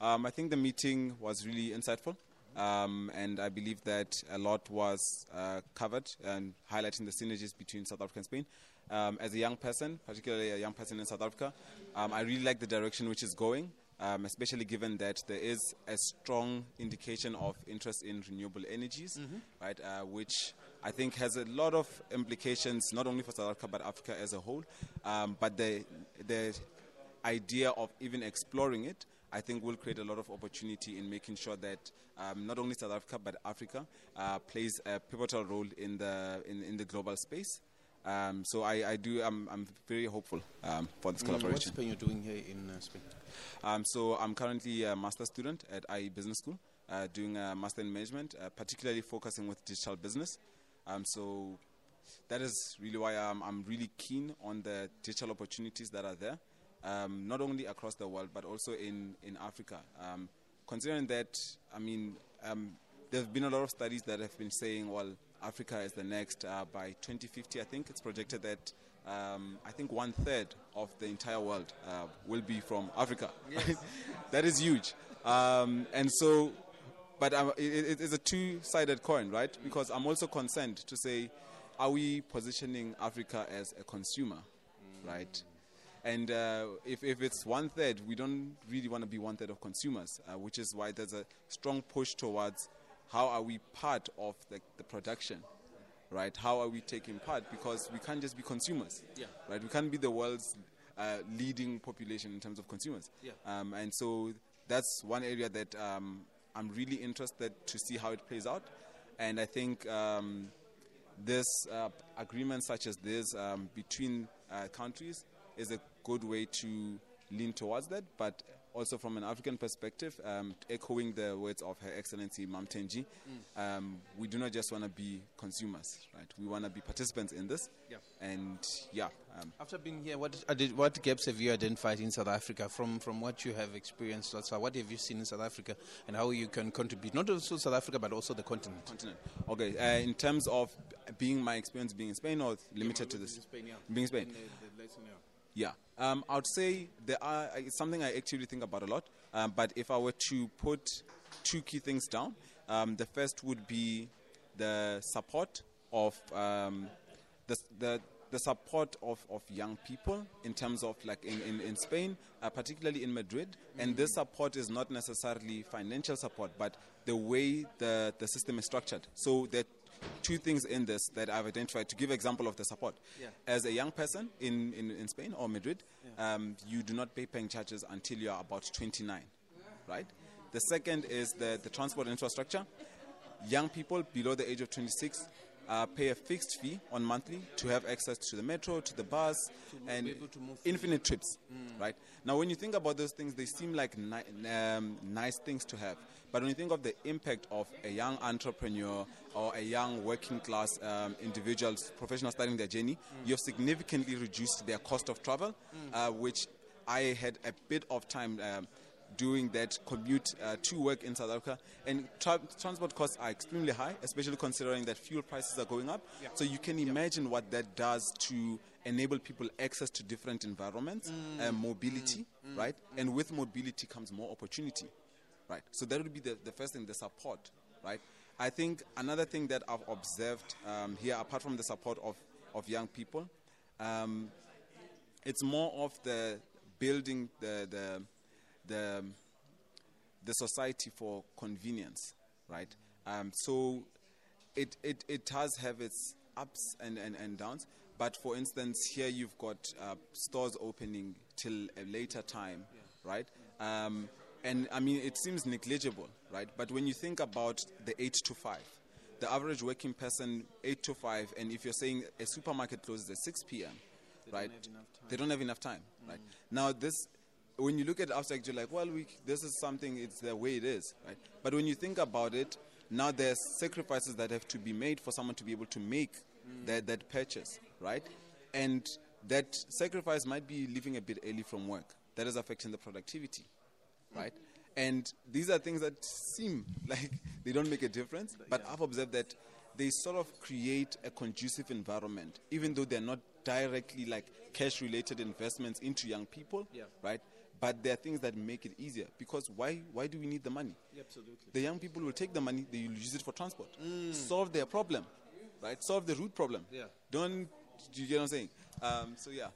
I think the meeting was really insightful, and I believe that a lot was covered and highlighting the synergies between South Africa and Spain. As a young person, particularly a young person in South Africa, I really like the direction which is going, especially given that there is a strong indication of interest in renewable energies, right? Which I think has a lot of implications, not only for South Africa, but Africa as a whole. But the idea of even exploring it, I think, will create a lot of opportunity in making sure that not only South Africa, but Africa plays a pivotal role in the global space. So I'm very hopeful for this collaboration. What's Spain you're doing here in Spain? So I'm currently a master's student at IE Business School, doing a master in management, particularly focusing with digital business. So that is really why I'm really keen on the digital opportunities that are there, not only across the world, but also in Africa. Considering that, I mean, there have been a lot of studies that have been saying, well, Africa is the next, by 2050, I think it's projected that I think 1/3 of the entire world will be from Africa. Yes. That is huge. And so, but it is a two-sided coin, right? Because I'm also concerned to say, are we positioning Africa as a consumer, right? And if it's 1/3, we don't really want to be 1/3 of consumers, which is why there's a strong push towards how are we part of the production, right? How are we taking part? Because we can't just be consumers, yeah, right? We can't be the world's leading population in terms of consumers. Yeah. And so that's one area that I'm really interested to see how it plays out. And I think this agreement such as this between countries is a good way to lean towards that, but also from an African perspective, echoing the words of Her Excellency Mam Tenji, we do not just want to be consumers, right? We want to be participants in this. Yeah. And yeah. After being here, what gaps have you identified in South Africa from what you have experienced? So what have you seen in South Africa and how you can contribute, not also South Africa, but also the continent? Okay. In terms of being my experience being in Spain or limited to this? In Spain, yeah. Being in Spain. The lesson, yeah. Yeah, I would say there are, it's something I actually think about a lot, but if I were to put two key things down, the first would be the support of the support of young people in terms of, like, in Spain, particularly in Madrid. And this support is not necessarily financial support, but the way the system is structured. So that two things in this that I've identified to give example of the support. Yeah. As a young person in Spain or Madrid, yeah, you do not pay bank charges until you are about 29, right? The second is the transport infrastructure. Young people below the age of 26 pay a fixed fee on monthly to have access to the metro, to the bus, and infinite trips, right? Now, when you think about those things, they seem like nice things to have. But when you think of the impact of a young entrepreneur or a young working class individual, professional starting their journey, you've significantly reduced their cost of travel, which I had a bit of time doing that commute to work in South Africa, and transport costs are extremely high, especially considering that fuel prices are going up. Yeah. So you can imagine what that does to enable people access to different environments, mobility, right? And with mobility comes more opportunity, right? So that would be the first thing, the support, right? I think another thing that I've observed here, apart from the support of young people, it's more of the building the society for convenience, right? So it does have its ups and downs, but for instance, here you've got stores opening till a later time, yeah, right? Yeah. And I mean, it seems negligible, right? But when you think about the 8 to 5, the average working person, 8 to 5, and if you're saying a supermarket closes at 6 p.m, right? They don't have enough time, right? Now this, when you look at abstract, you're like, well, this is something, it's the way it is, right? But when you think about it, now there's sacrifices that have to be made for someone to be able to make that purchase, right? And that sacrifice might be leaving a bit early from work. That is affecting the productivity, right? And these are things that seem like they don't make a difference, but yeah, I've observed that they sort of create a conducive environment, even though they're not directly like cash-related investments into young people, yeah, right? But there are things that make it easier, because why do we need the money? Yeah, absolutely. The young people will take the money, they will use it for transport. Solve their problem, right? Solve the root problem. Yeah. Don't, do you get what I'm saying? So yeah.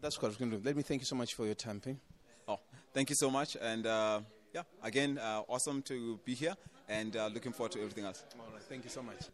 That's what I was going to do. Let me thank you so much for your time, Ping. Oh, thank you so much. And yeah, again, awesome to be here, and looking forward to everything else. All right, thank you so much.